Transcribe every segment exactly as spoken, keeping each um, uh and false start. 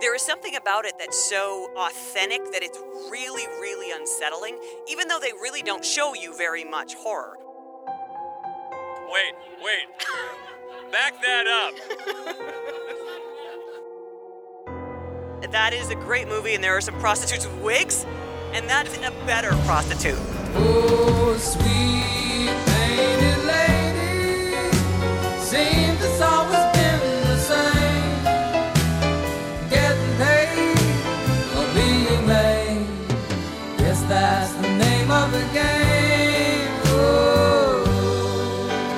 There is something about it that's so authentic that it's really, really unsettling, even though they really don't show you very much horror. Wait, wait. Back that up. That is a great movie, and there are some prostitutes with wigs, and that's a better prostitute. Oh, sweet painted lady, seems it's always been the same, getting paid or being made, yes, that's the name of the game. Oh.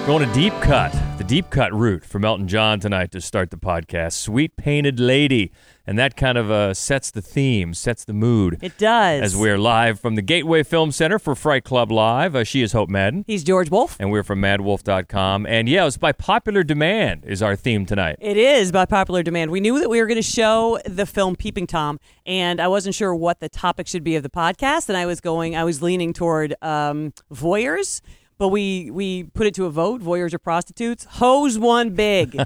Going to deep cut, the deep cut route from Elton John tonight to start the podcast, Sweet Painted Lady. And that kind of uh, sets the theme, sets the mood. It does. As we're live from the Gateway Film Center for Fright Club Live. Uh, she is Hope Madden. He's George Wolf. And we're from Madwolf dot com. And yeah, it's By Popular Demand is our theme tonight. It is By Popular Demand. We knew that we were going to show the film Peeping Tom, and I wasn't sure what the topic should be of the podcast, and I was going, I was leaning toward um, voyeurs. But we, we put it to a vote, voyeurs or prostitutes. Hoes won big.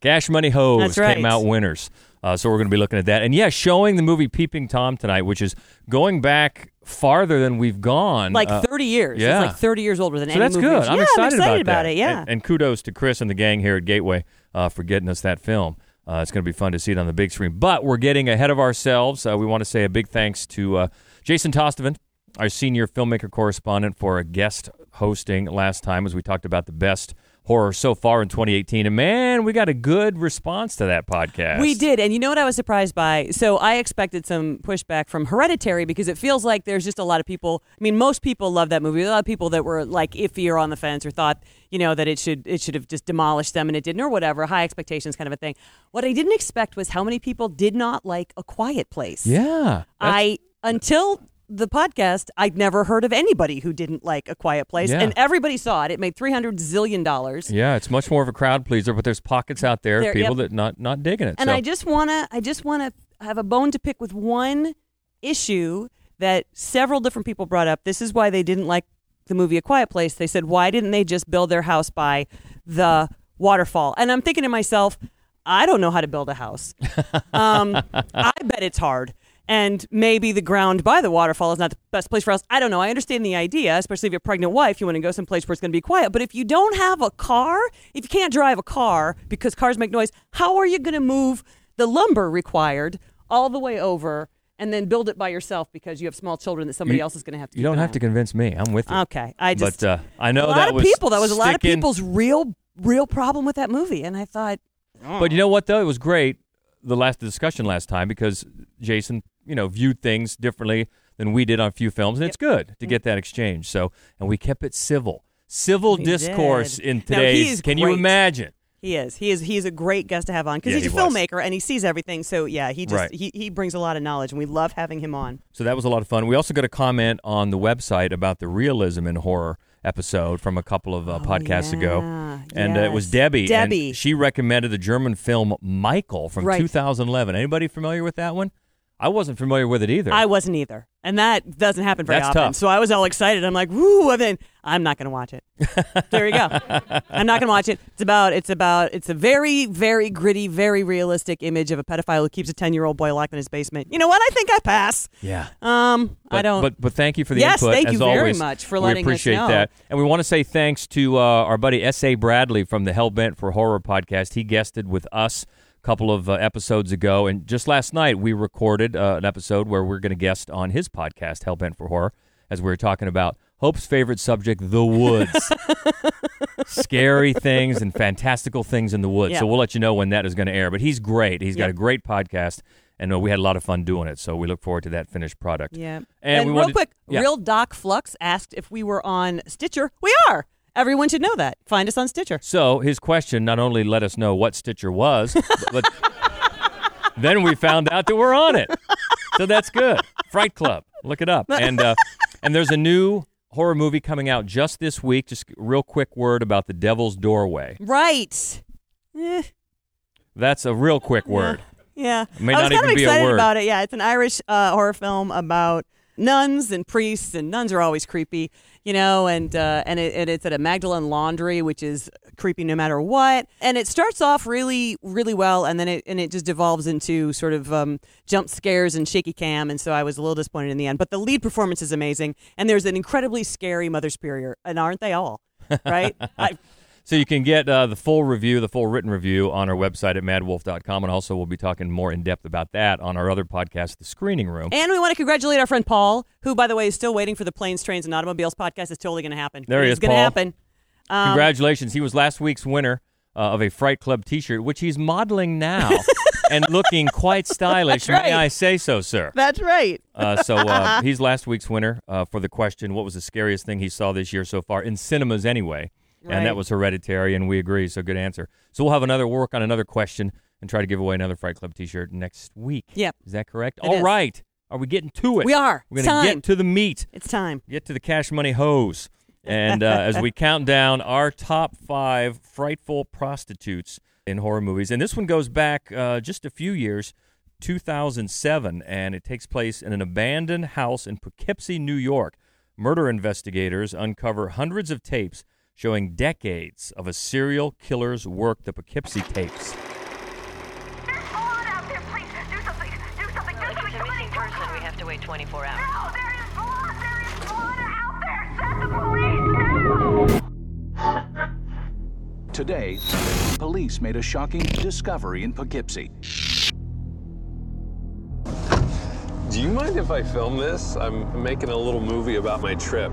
Cash Money Hoes right. Came out winners. Uh, so we're going to be looking at that. And yeah, showing the movie Peeping Tom tonight, which is going back farther than we've gone. Like uh, thirty years. Yeah. It's like thirty years older than so any movie. So that's good. I'm, yeah, excited I'm excited about, about that. it, yeah. And, and kudos to Chris and the gang here at Gateway uh, for getting us that film. Uh, it's going to be fun to see it on the big screen. But we're getting ahead of ourselves. Uh, we want to say a big thanks to uh, Jason Tostevin, our senior filmmaker correspondent, for a guest hosting last time as we talked about the best horror so far in twenty eighteen, and man, we got a good response to that podcast. We did, and you know what I was surprised by? So I expected some pushback from Hereditary because it feels like there's just a lot of people, I mean, most people love that movie. A lot of people that were like iffy or on the fence or thought, you know, that it should it should have just demolished them and it didn't or whatever, high expectations kind of a thing. What I didn't expect was how many people did not like A Quiet Place. Yeah. I, until the podcast, I'd never heard of anybody who didn't like A Quiet Place, yeah. And everybody saw it. It made three hundred zillion dollars. Yeah, it's much more of a crowd pleaser, but there's pockets out there, there people yep. that not not digging it. And so. I just wanna, I just wanna have a bone to pick with one issue that several different people brought up. This is why they didn't like the movie A Quiet Place. They said, why didn't they just build their house by the waterfall? And I'm thinking to myself, I don't know how to build a house. Um, I bet it's hard. And maybe the ground by the waterfall is not the best place for us. I don't know. I understand the idea, especially if you're a pregnant wife, you want to go someplace where it's going to be quiet. But if you don't have a car, if you can't drive a car because cars make noise, how are you going to move the lumber required all the way over and then build it by yourself because you have small children that somebody you, else is going to have to. You don't have on. to convince me. I'm with you. Okay. I just, but uh, I know a lot that of was people. That was sticking. a lot of people's real, real problem with that movie. And I thought, oh. But you know what, though? It was great. The last the discussion last time because Jason, you know, viewed things differently than we did on a few films, and yep. It's good to get that exchange. So, and we kept it civil, civil we discourse did. in today's. Now, can great. you imagine? He is. He is. He is a great guest to have on because yeah, he's a he filmmaker was. and he sees everything. So yeah, he just right. he he brings a lot of knowledge, and we love having him on. So that was a lot of fun. We also got a comment on the website about the realism in horror episode from a couple of uh, podcasts oh, yeah. ago, and yes. uh, it was Debbie. Debbie, and she recommended the German film Michael from right. two thousand eleven. Anybody familiar with that one? I wasn't familiar with it either. I wasn't either, and that doesn't happen very That's often. Tough. So I was all excited. I'm like, "Woo!" I mean, I'm not going to watch it. There you go. I'm not going to watch it. It's about. It's about. It's a very, very gritty, very realistic image of a pedophile who keeps a ten-year-old boy locked in his basement. You know what? I think I pass. Yeah. Um. But, I don't. But but thank you for the yes, input. Yes, thank you as very always. much for letting us know. We appreciate that, and we want to say thanks to uh, our buddy S A Bradley from the Hellbent for Horror podcast. He guested with us couple of uh, episodes ago, and just last night we recorded uh, an episode where we're going to guest on his podcast, Hellbent for Horror, as we were talking about Hope's favorite subject, the woods. Scary things and fantastical things in the woods. Yeah. So we'll let you know when that is going to air, but he's great. He's yeah. got a great podcast, and uh, we had a lot of fun doing it, so we look forward to that finished product. Yeah. And, and we real wanted, quick, yeah. Real Doc Flux asked if we were on Stitcher. We are! Everyone should know that. Find us on Stitcher. So his question not only let us know what Stitcher was, but then we found out that we're on it. So that's good. Fright Club. Look it up. And uh, and there's a new horror movie coming out just this week. Just a real quick word about The Devil's Doorway. Right. Eh. That's a real quick word. Yeah. yeah. It may I was not kind even of excited be a word. about it. Yeah, it's an Irish uh, horror film about nuns and priests, and nuns are always creepy, you know, and uh, and, it, and it's at a Magdalene laundry, which is creepy no matter what. And it starts off really, really well, and then it and it just devolves into sort of um, jump scares and shaky cam, and so I was a little disappointed in the end. But the lead performance is amazing, and there's an incredibly scary Mother Superior, and aren't they all, right? I, So you can get uh, the full review, the full written review on our website at Mad Wolf dot com, and also we'll be talking more in depth about that on our other podcast, The Screening Room. And we want to congratulate our friend Paul, who, by the way, is still waiting for the Planes, Trains, and Automobiles podcast. It's totally going to happen. There he is, Paul. It's going to happen. Um, Congratulations. He was last week's winner uh, of a Fright Club t-shirt, which he's modeling now and looking quite stylish. Right. May I say so, sir? That's right. uh, so uh, he's last week's winner uh, for the question, what was the scariest thing he saw this year so far, in cinemas anyway? Right. And that was Hereditary, and we agree, so good answer. So we'll have another work on another question and try to give away another Fright Club t-shirt next week. Yep. Is that correct? It All is. Right. Are we getting to it? We are. We're going to get to the meat. It's time. Get to the cash money hose. And uh, as we count down our top five frightful prostitutes in horror movies. And this one goes back uh, just a few years, two thousand seven, and it takes place in an abandoned house in Poughkeepsie, New York. Murder investigators uncover hundreds of tapes showing decades of a serial killer's work, the Poughkeepsie tapes. There's blood out there, please. Do something. Do something. No, do something. If it's a missing person, we have to wait twenty-four hours. No, there is blood. There is blood out there. Send the police now. Today, police made a shocking discovery in Poughkeepsie. Do you mind if I film this? I'm making a little movie about my trip.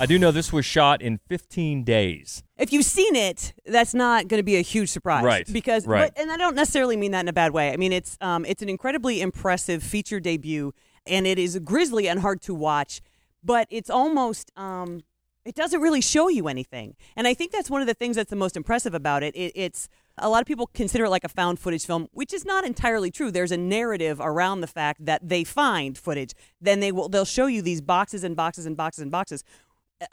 I do know this was shot in fifteen days. If you've seen it, that's not going to be a huge surprise. Right. Because, right. But, and I don't necessarily mean that in a bad way. I mean, it's um, it's an incredibly impressive feature debut, and it is grisly and hard to watch, but it's almost, um, it doesn't really show you anything. And I think that's one of the things that's the most impressive about it. it it's A lot of people consider it like a found footage film, which is not entirely true. There's a narrative around the fact that they find footage. Then they will, they'll show you these boxes and boxes and boxes and boxes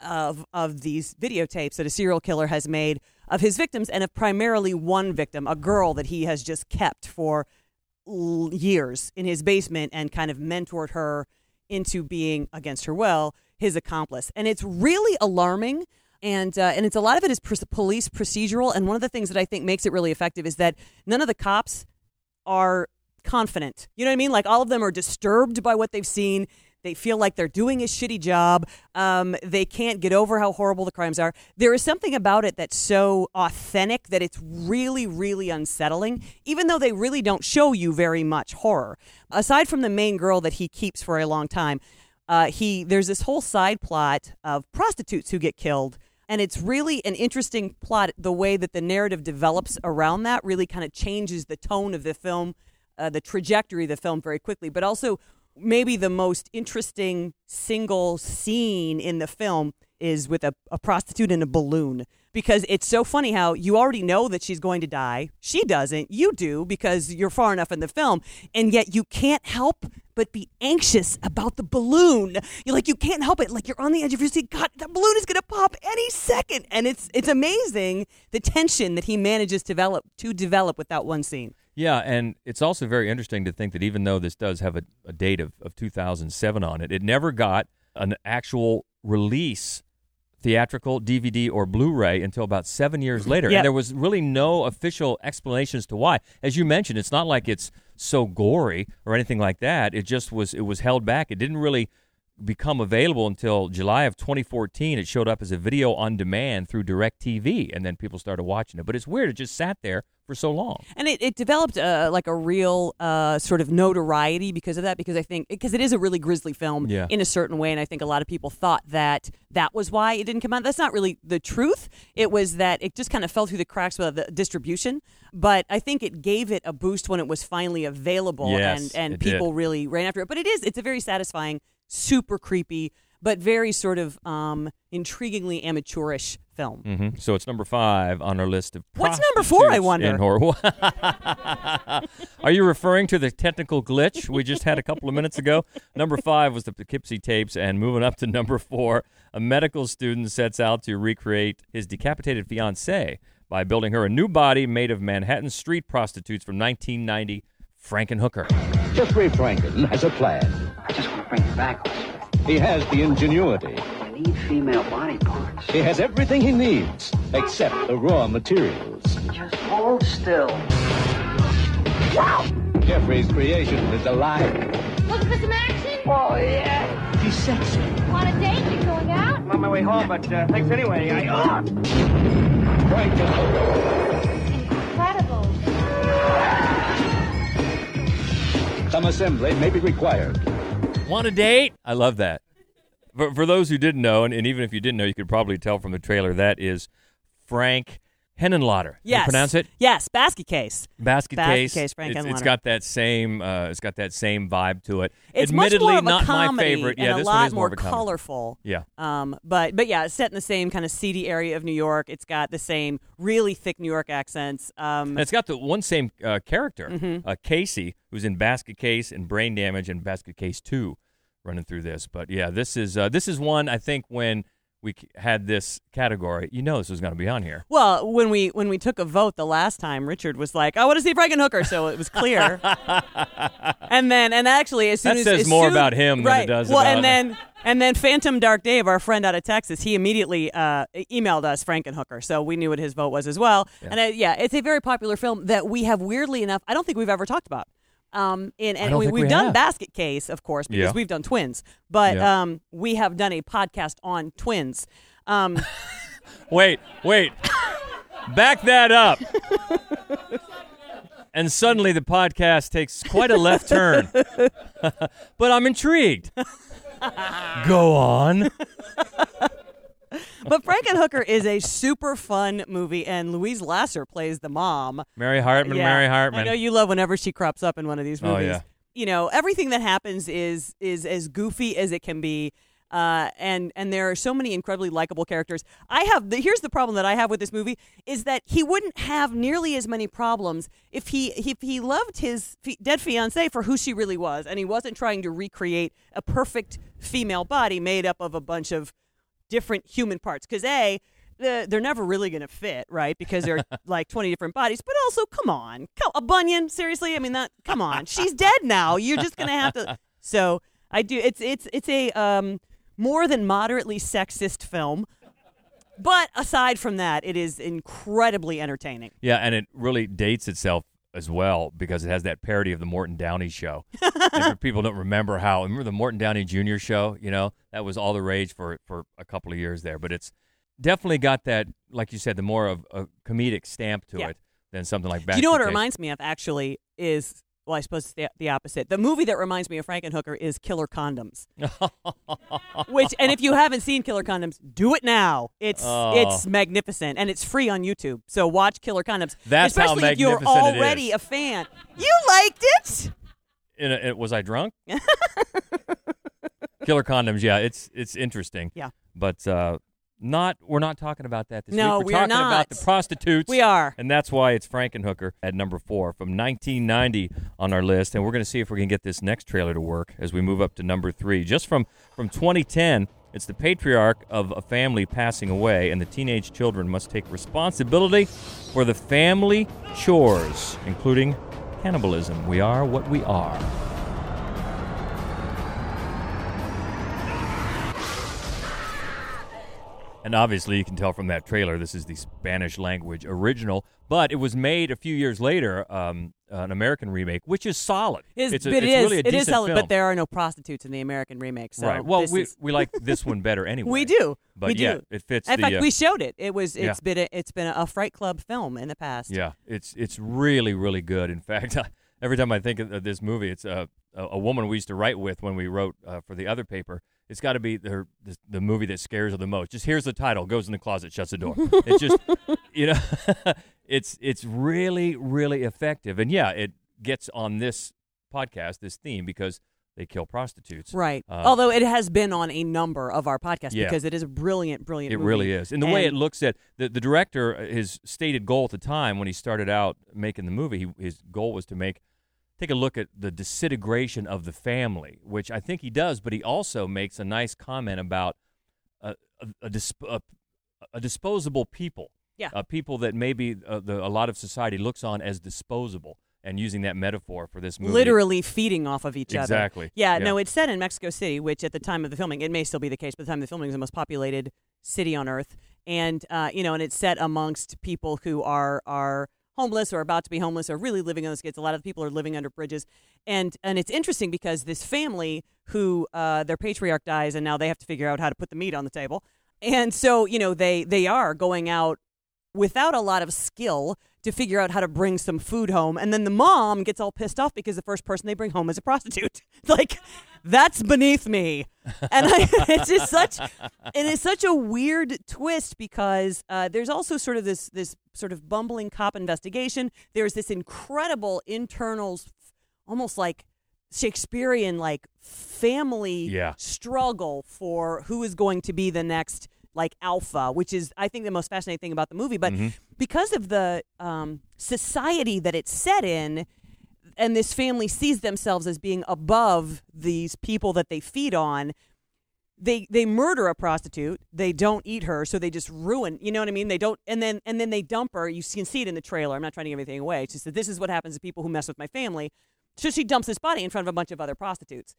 of of these videotapes that a serial killer has made of his victims, and of primarily one victim, a girl that he has just kept for l- years in his basement and kind of mentored her into being, against her will, his accomplice. And it's really alarming. And uh, and it's a lot of it is pr- police procedural. And one of the things that I think makes it really effective is that none of the cops are confident. You know what I mean? Like, all of them are disturbed by what they've seen. They feel like they're doing a shitty job. Um, they can't get over how horrible the crimes are. There is something about it that's so authentic that it's really, really unsettling, even though they really don't show you very much horror. Aside from the main girl that he keeps for a long time, uh, he there's this whole side plot of prostitutes who get killed. And it's really an interesting plot. The way that the narrative develops around that really kind of changes the tone of the film, uh, the trajectory of the film very quickly, but also maybe the most interesting single scene in the film is with a, a prostitute in a balloon, because it's so funny how you already know that she's going to die. She doesn't. You do, because you're far enough in the film, and yet you can't help but be anxious about the balloon. You're like, you can't help it. Like, you're on the edge of your seat. God, the balloon is going to pop any second. And it's it's amazing the tension that he manages to develop, to develop with that one scene. Yeah, and it's also very interesting to think that even though this does have a, a date of, of two thousand seven on it, it never got an actual release, theatrical, D V D, or Blu-ray, until about seven years later. Yep. And there was really no official explanations to why. As you mentioned, it's not like it's so gory or anything like that. It just was, it was held back. It didn't really become available until July of twenty fourteen. It showed up as a video on demand through DirecTV, and then people started watching it. But it's weird. It just sat there for so long. And it, it developed uh, like a real uh, sort of notoriety because of that, because I think, because it is a really grisly film, yeah, in a certain way, and I think a lot of people thought that that was why it didn't come out. That's not really the truth. It was that it just kind of fell through the cracks with the distribution, but I think it gave it a boost when it was finally available, yes, and, and people did. Really ran after it. But it is, it's a very satisfying, super creepy, but very sort of um, intriguingly amateurish film. Mm-hmm. So it's number five on our list of prostitutes. What's number four, I wonder? In horror. Are you referring to the technical glitch we just had a couple of minutes ago? Number five was the Poughkeepsie tapes, and moving up to number four, a medical student sets out to recreate his decapitated fiancée by building her a new body made of Manhattan street prostitutes from nineteen ninety, Frankenhooker. Jeffrey Franken has a plan. I just want to bring it back. He has the ingenuity. I need female body parts. He has everything he needs, except the raw materials. Just hold still. Wow! Jeffrey's creation is alive. Looking for some action? Oh, yeah. He's sexy. Want a date? You going out? I'm on my way home, but uh, thanks anyway. I uh... Frankenhooker. Incredible. Some assembly may be required. Want a date? I love that. For, for those who didn't know, and, and even if you didn't know, you could probably tell from the trailer, that is Frank Henenlotter. Yes. Can you pronounce it? Yes, Basket Case. Basket, basket Case. Case Frank it's, it's got that same. Uh, it's got that same vibe to it. It's admittedly much more of a not comedy, my favorite. And yeah, this a lot one is more, more of a colorful. Comedy. Yeah. Um. But but yeah, it's set in the same kind of seedy area of New York. It's got the same really thick New York accents. Um. And it's got the one same uh, character, mm-hmm. uh, Casey, who's in Basket Case and Brain Damage and Basket Case Two, running through this. But yeah, this is uh, this is one I think when we had this category, you know this was going to be on here. Well, when we when we took a vote the last time, Richard was like, I want to see Frankenhooker, so it was clear. and then, and actually, as soon that as... That says as more soon, about him right, than it does well, about... Well, and then, and then Phantom Dark Dave, our friend out of Texas, he immediately uh, emailed us Frankenhooker, so we knew what his vote was as well. Yeah. And uh, yeah, it's a very popular film that we have, weirdly enough, I don't think we've ever talked about. Um, and and we, we've we done have. Basket Case, of course, because yeah. we've done Twins. But yeah. um, we have done a podcast on Twins. Um, wait, wait. Back that up. And suddenly the podcast takes quite a left turn. But I'm intrigued. Go on. But Frankenhooker is a super fun movie, and Louise Lasser plays the mom. Mary Hartman, yeah. Mary Hartman. I know you love whenever she crops up in one of these movies. Oh, yeah. You know, everything that happens is is as goofy as it can be, uh, and, and there are so many incredibly likable characters. I have the, here's the problem that I have with this movie, is that he wouldn't have nearly as many problems if he, if he loved his f- dead fiancée for who she really was, and he wasn't trying to recreate a perfect female body made up of a bunch of different human parts, because A, they're never really going to fit, right? Because they're like twenty different bodies. But also, come on, a bunion, seriously? I mean, that. Come on, she's dead now. You're just going to have to. So I do. It's it's it's a um, more than moderately sexist film. But aside from that, it is incredibly entertaining. Yeah, and it really dates itself as well, because it has that parody of the Morton Downey show. And people don't remember how, remember the Morton Downey Junior show, you know, that was all the rage for, for a couple of years there, but it's definitely got that, like you said, the more of a comedic stamp to yeah. it than something like Basket Case. You know what it reminds me of actually is, well, I suppose it's the, the opposite. The movie that reminds me of Frankenhooker is Killer Condoms. Which, and if you haven't seen Killer Condoms, do it now. It's oh. it's magnificent, and it's free on YouTube. So watch Killer Condoms. That's especially how magnificent it is. Especially if you're already a fan. You liked it? In a, it was I drunk? Killer Condoms, yeah. It's it's interesting. Yeah. But uh, not we're not talking about that this no, week. We're we talking are not. about the prostitutes. We are. And that's why it's Frankenhooker at number four from nineteen ninety on our list. And we're going to see if we can get this next trailer to work as we move up to number three. Just from, from twenty ten, it's the patriarch of a family passing away, and the teenage children must take responsibility for the family chores, including cannibalism. We are what we are. And obviously, you can tell from that trailer, this is the Spanish language original, but it was made a few years later, um, an American remake, which is solid. It is, it's a, it it's is, really a it decent is solid, film. But there are no prostitutes in the American remake. So right. Well, we is... we like this one better anyway. We do. But we do. Yeah, it fits. In the, fact, uh, we showed it. It was. It's yeah. been. A, it's been a Fright Club film in the past. Yeah. It's it's really really good. In fact, I, every time I think of this movie, it's a a woman we used to write with when we wrote uh, for the other paper. It's got to be the, the the movie that scares her the most. Just here's the title, goes in the closet, shuts the door. It's just, you know, it's it's really, really effective. And, yeah, it gets on this podcast, this theme, because they kill prostitutes. Right. Uh, Although it has been on a number of our podcasts yeah. because it is a brilliant, brilliant it movie. It really is. And the and way it looks at, the, the director, his stated goal at the time when he started out making the movie, he, his goal was to make, take a look at the disintegration of the family, which I think he does, but he also makes a nice comment about a, a, a, disp, a, a disposable people. Yeah. Uh, people that maybe uh, the, a lot of society looks on as disposable. And using that metaphor for this movie. Literally feeding off of each exactly. other. Exactly. Yeah, yeah, no, it's set in Mexico City, which at the time of the filming, it may still be the case, but at the time of the filming is the most populated city on Earth. And, uh, you know, and it's set amongst people who are are homeless or about to be homeless or really living on the streets. A lot of people are living under bridges. And and it's interesting because this family who, uh, their patriarch dies, and now they have to figure out how to put the meat on the table. And so, you know, they they are going out without a lot of skill to figure out how to bring some food home. And then the mom gets all pissed off because the first person they bring home is a prostitute. Like, that's beneath me. And I, it's just such, it is such a weird twist because uh, there's also sort of this, this sort of bumbling cop investigation. There's this incredible internal, almost like Shakespearean, like family yeah. struggle for who is going to be the next like alpha, which is, I think, the most fascinating thing about the movie. But mm-hmm. because of the um, society that it's set in, and this family sees themselves as being above these people that they feed on, they they murder a prostitute. They don't eat her, so they just ruin, you know what I mean? They don't, and then and then they dump her. You can see it in the trailer. I'm not trying to give anything away. It's just that this is what happens to people who mess with my family. So she dumps this body in front of a bunch of other prostitutes.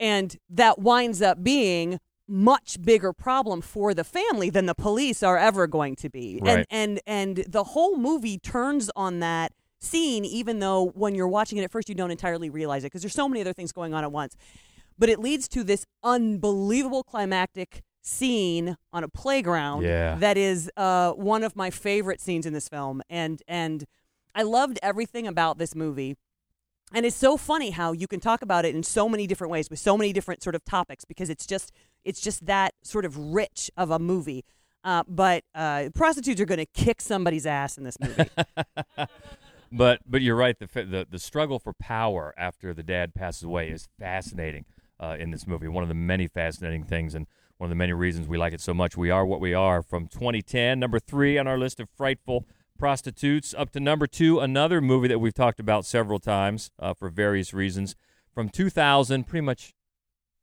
And that winds up being much bigger problem for the family than the police are ever going to be. Right. And, and and the whole movie turns on that scene, even though when you're watching it at first, you don't entirely realize it because there's so many other things going on at once. But it leads to this unbelievable climactic scene on a playground yeah. that is uh, one of my favorite scenes in this film. And and I loved everything about this movie. And it's so funny how you can talk about it in so many different ways with so many different sort of topics because it's just it's just that sort of rich of a movie. Uh, but uh, prostitutes are going to kick somebody's ass in this movie. but but you're right. The, the the struggle for power after the dad passes away is fascinating uh, in this movie. One of the many fascinating things and one of the many reasons we like it so much. We Are What We Are from twenty ten, number three on our list of frightful prostitutes. Up to number two, another movie that we've talked about several times uh, for various reasons. From two thousand, pretty much,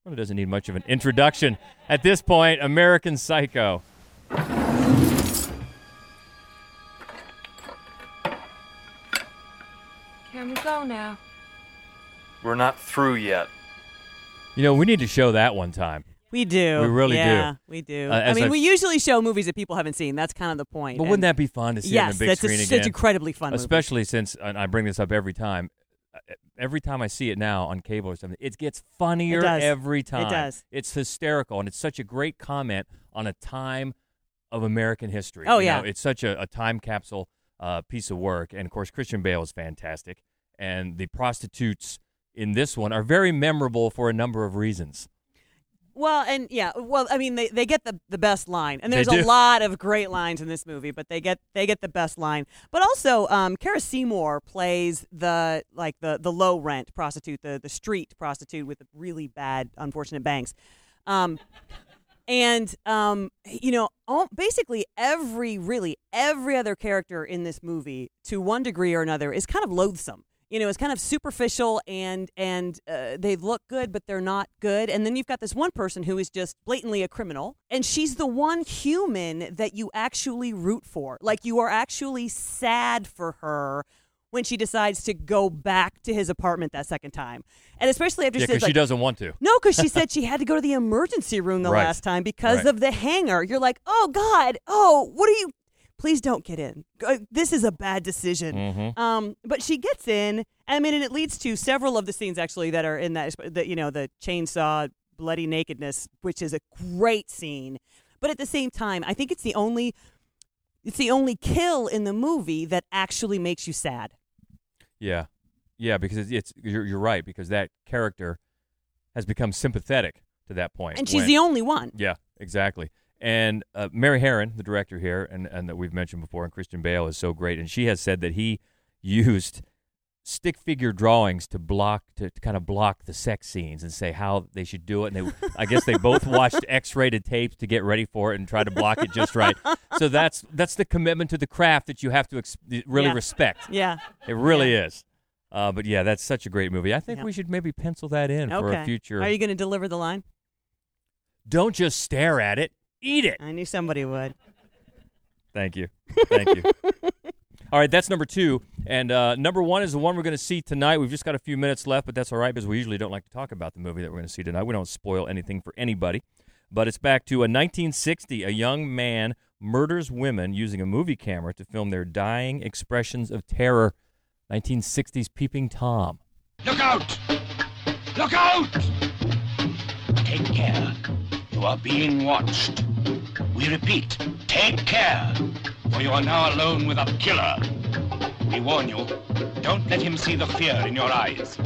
well, it doesn't need much of an introduction. At this point, American Psycho. Can we go now? We're not through yet. You know, we need to show that one time. We do. We really yeah, do. Yeah, we do. Uh, I mean, I've, we usually show movies that people haven't seen. That's kind of the point. But and wouldn't that be fun to see yes, on the big that's screen a, again? Yes, that's incredibly fun. Especially movie. Since, and I bring this up every time, every time I see it now on cable or something, it gets funnier it every time. It does. It's hysterical, and it's such a great comment on a time of American history. Oh, you yeah. know, it's such a, a time capsule uh, piece of work. And, of course, Christian Bale is fantastic. And the prostitutes in this one are very memorable for a number of reasons. Well, and yeah, well, I mean, they, they get the, the best line, and there's a lot of great lines in this movie, but they get they get the best line. But also, um, Kara Seymour plays the like the, the low rent prostitute, the the street prostitute with the really bad, unfortunate bangs, um, and um, you know, all, basically every really every other character in this movie, to one degree or another, is kind of loathsome. You know, it's kind of superficial, and and uh, they look good, but they're not good. And then you've got this one person who is just blatantly a criminal, and she's the one human that you actually root for. Like, you are actually sad for her when she decides to go back to his apartment that second time. And especially after yeah, she says, like, she doesn't want to. No, because she said she had to go to the emergency room the right. last time because right. of the hanger. You're like, oh, God, oh, what are you? Please don't get in. This is a bad decision. Mm-hmm. Um, but she gets in. I mean, and it leads to several of the scenes, actually, that are in that, that, you know, the chainsaw, bloody nakedness, which is a great scene. But at the same time, I think it's the only, it's the only kill in the movie that actually makes you sad. Yeah. Yeah, because it's, it's you're, you're right, because that character has become sympathetic to that point. And she's when, the only one. Yeah, exactly. And uh, Mary Harron, the director here, and, and that we've mentioned before, and Christian Bale is so great, and she has said that he used stick figure drawings to block to, to kind of block the sex scenes and say how they should do it. And they, I guess they both watched X-rated tapes to get ready for it and try to block it just right. So that's that's the commitment to the craft that you have to ex- really yeah. respect. Yeah, it really yeah. is. Uh, but yeah, that's such a great movie. I think yeah. we should maybe pencil that in okay. for a future. Are you going to deliver the line? Don't just stare at it. Eat it. I knew somebody would. Thank you. Thank you. All right, that's number two. And uh, number one is the one we're going to see tonight. We've just got a few minutes left, but that's all right because we usually don't like to talk about the movie that we're going to see tonight. We don't spoil anything for anybody. But it's back to a nineteen sixty. A young man murders women using a movie camera to film their dying expressions of terror. nineteen sixties Peeping Tom. Look out! Look out! Take care. You are being watched. We repeat, take care, for you are now alone with a killer. We warn you, don't let him see the fear in your eyes.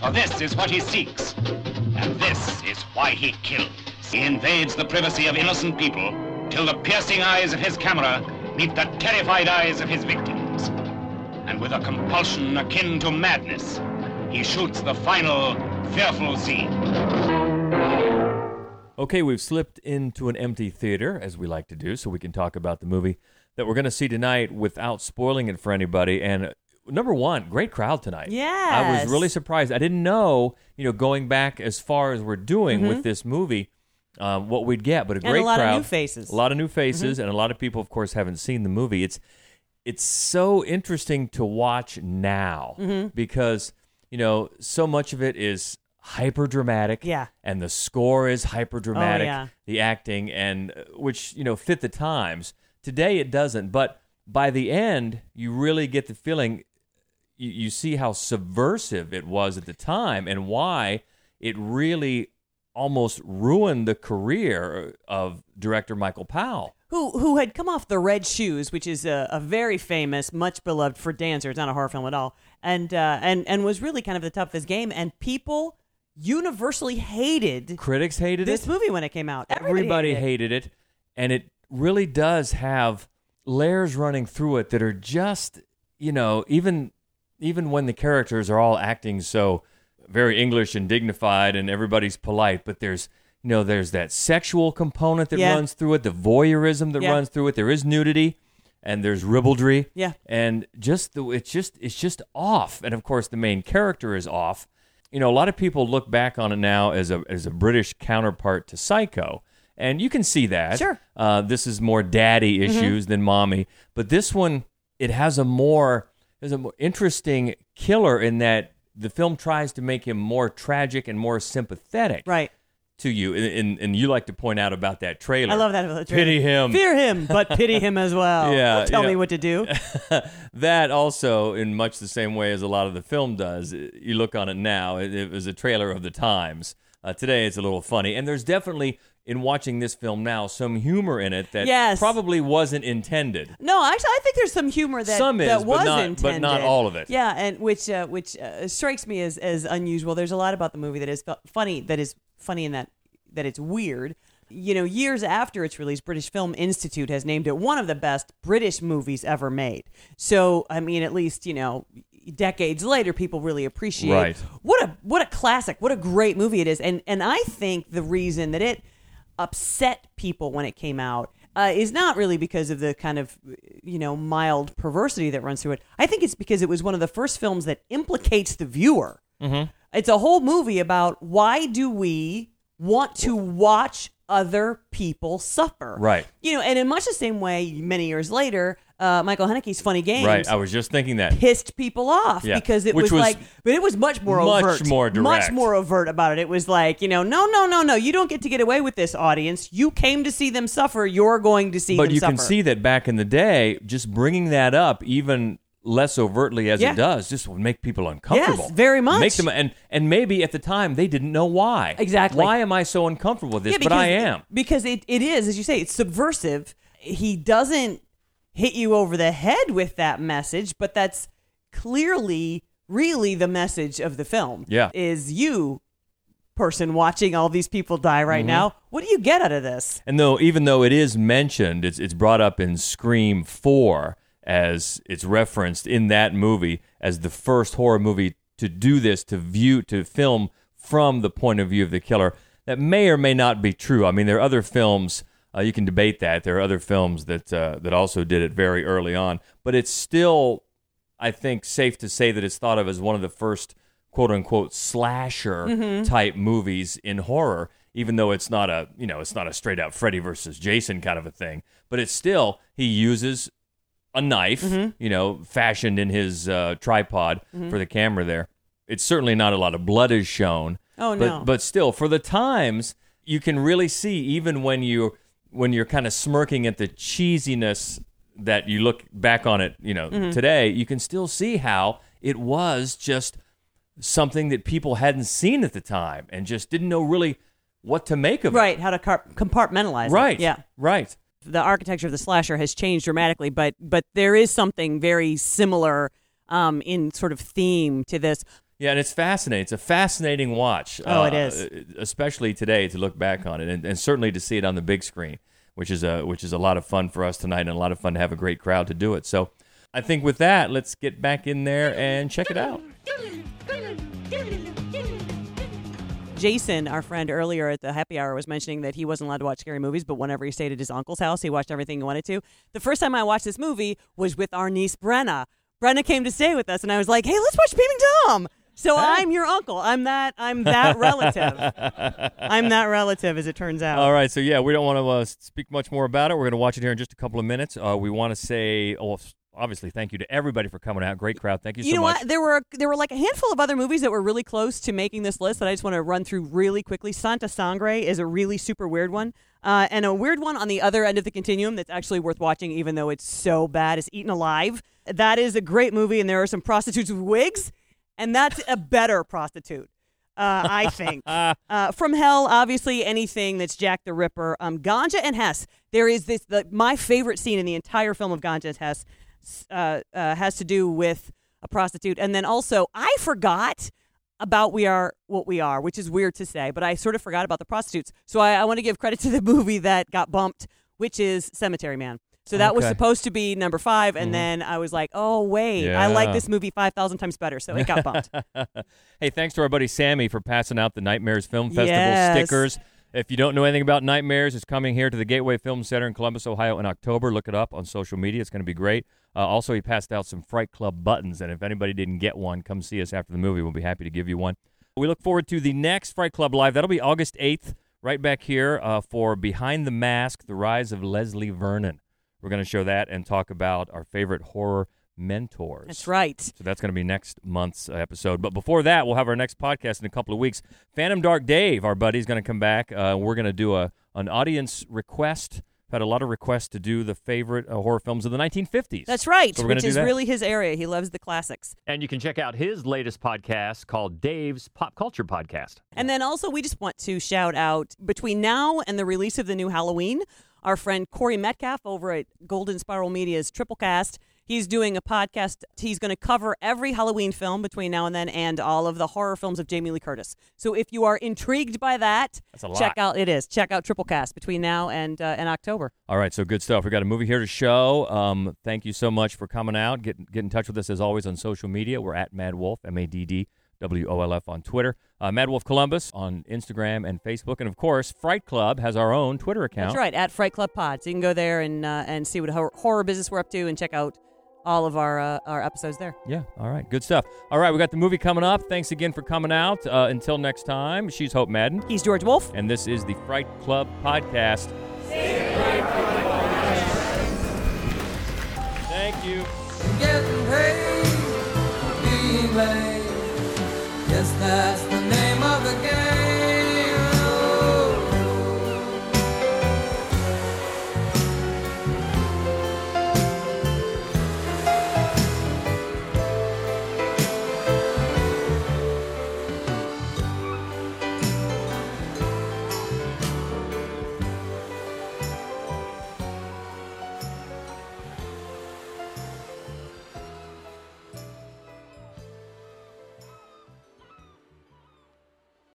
For this is what he seeks, and this is why he kills. He invades the privacy of innocent people till the piercing eyes of his camera meet the terrified eyes of his victims. And with a compulsion akin to madness, he shoots the final, fearful scene. Okay, we've slipped into an empty theater, as we like to do, so we can talk about the movie that we're going to see tonight without spoiling it for anybody. And uh, number one, great crowd tonight. Yes. I was really surprised. I didn't know, you know, going back as far as we're doing mm-hmm. with this movie, uh, what we'd get. But a great crowd. And a lot crowd, of new faces. A lot of new faces, mm-hmm. and a lot of people, of course, haven't seen the movie. It's, it's so interesting to watch now mm-hmm. because, you know, so much of it is hyper dramatic, yeah, and the score is hyper dramatic. Oh, yeah. The acting, and which you know fit the times. Today it doesn't, but by the end, you really get the feeling. You, you see how subversive it was at the time, and why it really almost ruined the career of director Michael Powell, who who had come off The Red Shoes, which is a, a very famous, much beloved for dancers. It's not a horror film at all, and uh, and and was really kind of the top of his game, and people universally hated. Critics hated this it. movie when it came out. Everybody, Everybody hated, it. hated it. And it really does have layers running through it that are just, you know, even even when the characters are all acting so very English and dignified and everybody's polite, but there's, you know, there's that sexual component that yeah. runs through it, the voyeurism that yeah. runs through it. There is nudity and there's ribaldry. Yeah. And just the it's just it's just off. And of course the main character is off. You know, a lot of people look back on it now as a as a British counterpart to Psycho, and you can see that. Sure. Uh, this is more daddy issues mm-hmm. than mommy, but this one, it has a more, there's a more interesting killer in that the film tries to make him more tragic and more sympathetic right. to you, and, and, and you like to point out about that trailer. I love that about the trailer. Pity him. Fear him, but pity him as well. Yeah, Don't tell yeah. me what to do. That also, in much the same way as a lot of the film does, you look on it now, it, it was a trailer of the times. Uh, today it's a little funny, and there's definitely, in watching this film now, some humor in it that yes. probably wasn't intended. No, actually, I think there's some humor that, some is, that was but not, intended. But not all of it. Yeah, and which uh, which uh, strikes me as, as unusual. There's a lot about the movie that is funny, that is funny in that that it's weird. You know, years after its release, British Film Institute has named it one of the best British movies ever made. So, I mean, at least, you know, decades later, people really appreciate right. what a what a classic, what a great movie it is. And and I think the reason that it upset people when it came out uh, is not really because of the kind of, you know, mild perversity that runs through it. I think it's because it was one of the first films that implicates the viewer. Mm-hmm. It's a whole movie about why do we want to watch other people suffer. Right. You know, and in much the same way, many years later, uh, Michael Haneke's Funny Games. Right, I was just thinking that. Pissed people off yeah. because it was, was like, but it was much more much overt. Much more direct. Much more overt about it. It was like, you know, no, no, no, no, you don't get to get away with this, audience. You came to see them suffer. You're going to see but them suffer. But you can see that back in the day, just bringing that up, even less overtly as yeah. it does, just would make people uncomfortable. Yes, very much. Make them, and, and maybe at the time, they didn't know why. Exactly. Why am I so uncomfortable with this? Yeah, because, but I am. Because it, it is, as you say, it's subversive. He doesn't hit you over the head with that message, but that's clearly, really the message of the film. Yeah. Is you, person watching all these people die right mm-hmm. now, what do you get out of this? And though, even though it is mentioned, it's it's brought up in Scream four, as it's referenced in that movie as the first horror movie to do this, to view, to film from the point of view of the killer. That may or may not be true. I mean, there are other films, uh, you can debate that. There are other films that uh, that also did it very early on. But it's still, I think, safe to say that it's thought of as one of the first, quote-unquote, slasher-type mm-hmm. movies in horror, even though it's not a, you know, it's not a straight-out Freddy versus Jason kind of a thing. But it's still, he uses a knife, mm-hmm. you know, fashioned in his uh, tripod mm-hmm. for the camera there. It's certainly not a lot of blood is shown. Oh, no. But, but still, for the times, you can really see, even when, you, when you're kind of smirking at the cheesiness that you look back on it, you know, mm-hmm. today, you can still see how it was just something that people hadn't seen at the time and just didn't know really what to make of right, it. Right, how to car- compartmentalize right, it. Yeah. Right. The architecture of the slasher has changed dramatically, but but there is something very similar um, in sort of theme to this. Yeah, and it's fascinating. It's a fascinating watch. Oh, uh, it is. Especially today to look back on it, and, and certainly to see it on the big screen, which is a which is a lot of fun for us tonight and a lot of fun to have a great crowd to do it. So I think with that, let's get back in there and check it out. Jason, our friend earlier at the happy hour, was mentioning that he wasn't allowed to watch scary movies, but whenever he stayed at his uncle's house, he watched everything he wanted to. The first time I watched this movie was with our niece, Brenna. Brenna came to stay with us, and I was like, hey, let's watch Peeping Tom. So huh? I'm your uncle. I'm that I'm that relative. I'm that relative, as it turns out. All right, so yeah, we don't want to uh, speak much more about it. We're going to watch it here in just a couple of minutes. Uh, we want to say... oh. Obviously, thank you to everybody for coming out. Great crowd. Thank you so much. You know what? There were, there were like a handful of other movies that were really close to making this list that I just want to run through really quickly. Santa Sangre is a really super weird one. Uh, and a weird one on the other end of the continuum that's actually worth watching, even though it's so bad, is Eaten Alive. That is a great movie, and there are some prostitutes with wigs, and that's a better prostitute. Uh, I think. Uh, from Hell, obviously, anything that's Jack the Ripper. Um, Ganja and Hess. There is this, the, my favorite scene in the entire film of Ganja and Hess Uh, uh, has to do with a prostitute. And then also, I forgot about We Are What We Are, which is weird to say, but I sort of forgot about the prostitutes. So I, I want to give credit to the movie that got bumped, which is Cemetery Man. So that okay. was supposed to be number five, and mm-hmm. then I was like, oh, wait, yeah. I like this movie five thousand times better, so it got bumped. Hey, thanks to our buddy Sammy for passing out the Nightmares Film Festival yes. stickers. If you don't know anything about Nightmares, it's coming here to the Gateway Film Center in Columbus, Ohio in October. Look it up on social media. It's going to be great. Uh, also, he passed out some Fright Club buttons, and if anybody didn't get one, come see us after the movie. We'll be happy to give you one. We look forward to the next Fright Club Live. That'll be August eighth, right back here uh, for Behind the Mask, The Rise of Leslie Vernon. We're going to show that and talk about our favorite horror mentors. That's right. So that's going to be next month's episode. But before that, we'll have our next podcast in a couple of weeks. Phantom Dark Dave, our buddy, is going to come back. Uh, we're going to do a an audience request. Had a lot of requests to do the favorite uh, horror films of the nineteen fifties. That's right, so which is that. Really his area. He loves the classics. And you can check out his latest podcast called Dave's Pop Culture Podcast. And then also we just want to shout out, between now and the release of the new Halloween, our friend Corey Metcalf over at Golden Spiral Media's Triplecast. He's doing a podcast. He's going to cover every Halloween film between now and then and all of the horror films of Jamie Lee Curtis. So if you are intrigued by that, check out, it is, check out Triplecast between now and uh, and October. All right, so good stuff. We got a movie here to show. Um, thank you so much for coming out. Get, get in touch with us, as always, on social media. We're at Mad Wolf, M A D D W O L F on Twitter. Uh, Mad Wolf Columbus on Instagram and Facebook. And, of course, Fright Club has our own Twitter account. That's right, at Fright Club Pod. So you can go there and, uh, and see what horror, horror business we're up to and check out all of our uh, our episodes there. Yeah. All right. Good stuff. All right. We got the movie coming up. Thanks again for coming out. Uh, until next time, she's Hope Madden. He's George Wolf. And this is the Fright Club Podcast. Thank you. Getting paid, being paid. Yes, that's the name of the game.